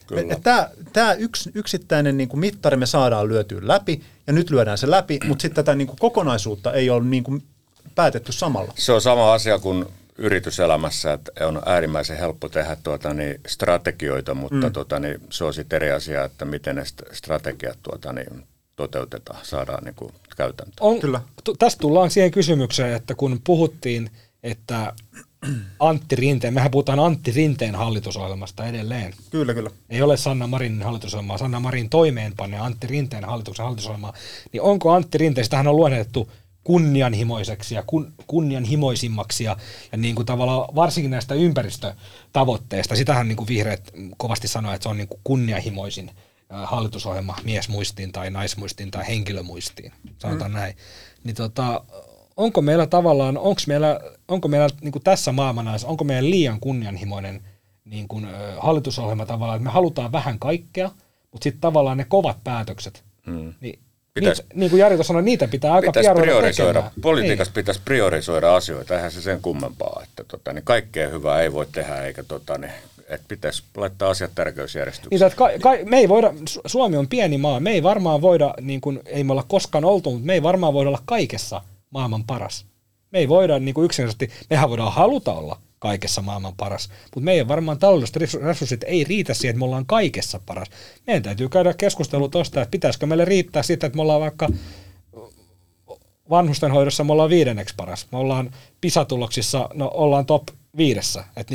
tämä yksittäinen niin kuin mittari me saadaan lyötyä läpi, ja nyt lyödään se läpi, mutta sitten tätä niin kuin kokonaisuutta ei ole niin kuin päätetty samalla. Se on sama asia kuin yrityselämässä, että on äärimmäisen helppo tehdä strategioita, mutta se on sitten eri asia, että miten ne strategiat toteutetaan, saadaan niin kuin käytäntöön. Tästä tullaan siihen kysymykseen, että kun puhuttiin, että Antti Rinteen, mehän puhutaan Antti Rinteen hallitusohjelmasta edelleen. Kyllä. Ei ole Sanna Marinin hallitusohjelmaa, Sanna Marin toimeenpanee Antti Rinteen hallitusohjelmaa, niin onko Antti Rinteen, sitähän on luonnehdettu kunnianhimoiseksi ja kunnianhimoisimmaksi ja niin kuin tavallaan varsinkin näistä ympäristötavoitteista. Sitähän niin kuin vihreät kovasti sanoo, että se on niin kuin kunnianhimoisin hallitusohjelma miesmuistiin tai naismuistiin tai henkilömuistiin, sanotaan näin. Niin onko meillä tavallaan, onko meillä niin kuin tässä maailmanajassa, onko meillä liian kunnianhimoinen niin kuin hallitusohjelma tavallaan, että me halutaan vähän kaikkea, mutta sitten tavallaan ne kovat päätökset, niin niin kuin Jari tuossa sanoi, niitä pitää aika priorisoida. Politiikassa pitäisi priorisoida asioita, eihän se sen kummempaa, että kaikkea hyvää ei voi tehdä, eikä että pitäisi laittaa asiat tärkeysjärjestykseen. Me ei voida, Suomi on pieni maa, me ei varmaan voida, niin kuin, ei me olla koskaan oltu, mutta me ei varmaan voida olla kaikessa maailman paras. Me ei voida niin kuin yksinkertaisesti, mehän voidaan haluta olla kaikessa maailman paras, mutta meidän varmaan taloudelliset resurssit ei riitä siihen, että me ollaan kaikessa paras. Meidän täytyy käydä keskustelua tuosta, että pitäisikö meille riittää siitä, että me ollaan vaikka vanhustenhoidossa, me ollaan 5. paras, me ollaan PISA-tuloksissa, no ollaan top 5. Et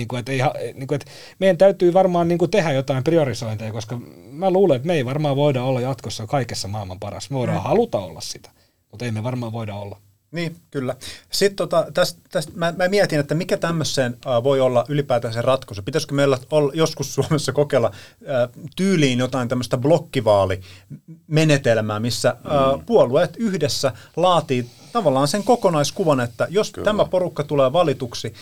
meidän täytyy varmaan niin kuin tehdä jotain priorisointeja, koska mä luulen, että me ei varmaan voida olla jatkossa kaikessa maailman paras. Me voidaan haluta olla sitä, mutta ei me varmaan voida olla. Niin, kyllä. Sitten mä mietin, että mikä tämmöiseen voi olla ylipäätään se ratkaisu. Pitäisikö meillä joskus Suomessa kokeilla tyyliin jotain tämmöistä blokkivaalimenetelmää, missä puolueet yhdessä laatii tavallaan sen kokonaiskuvan, että jos tämä porukka tulee valituksi,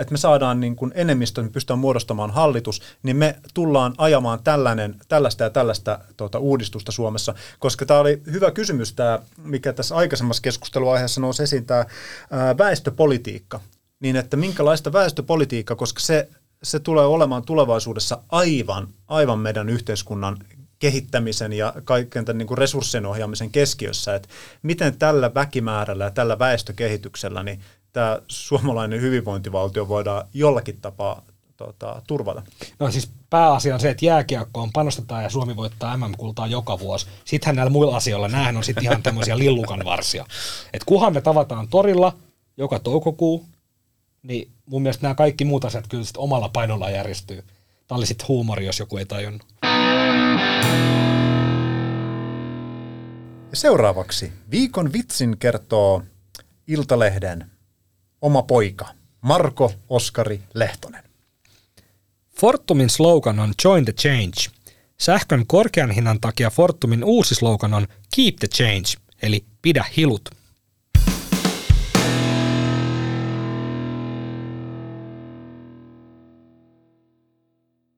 että me saadaan niin kuin enemmistö, me pystytään muodostamaan hallitus, niin me tullaan ajamaan tällaista uudistusta Suomessa. Koska tämä oli hyvä kysymys, tämä, mikä tässä aikaisemmassa keskusteluaiheessa nousi esiin, tämä väestöpolitiikka. Niin, että minkälaista väestöpolitiikkaa, koska se tulee olemaan tulevaisuudessa aivan meidän yhteiskunnan kehittämisen ja kaiken tämän niin kuin resurssien ohjaamisen keskiössä. Että miten tällä väkimäärällä ja tällä väestökehityksellä, niin tämä suomalainen hyvinvointivaltio voidaan jollakin tapaa turvata. No siis pääasia on se, että jääkiekkoon panostetaan ja Suomi voittaa MM-kultaa joka vuosi. Sittenhän näillä muilla asioilla näähän on sitten ihan tämmöisiä lillukanvarsia. Että kunhan me tavataan torilla joka toukokuu, niin mun mielestä nämä kaikki muut asiat kyllä sitten omalla painolla järjestyy. Tämä oli sitten huumori, jos joku ei tajunnut. Seuraavaksi viikon vitsin kertoo Iltalehden oma poika, Marko-Oskari Lehtonen. Fortumin slogan on Join the Change. Sähkön korkean hinnan takia Fortumin uusi slogan on Keep the Change, eli pidä hilut.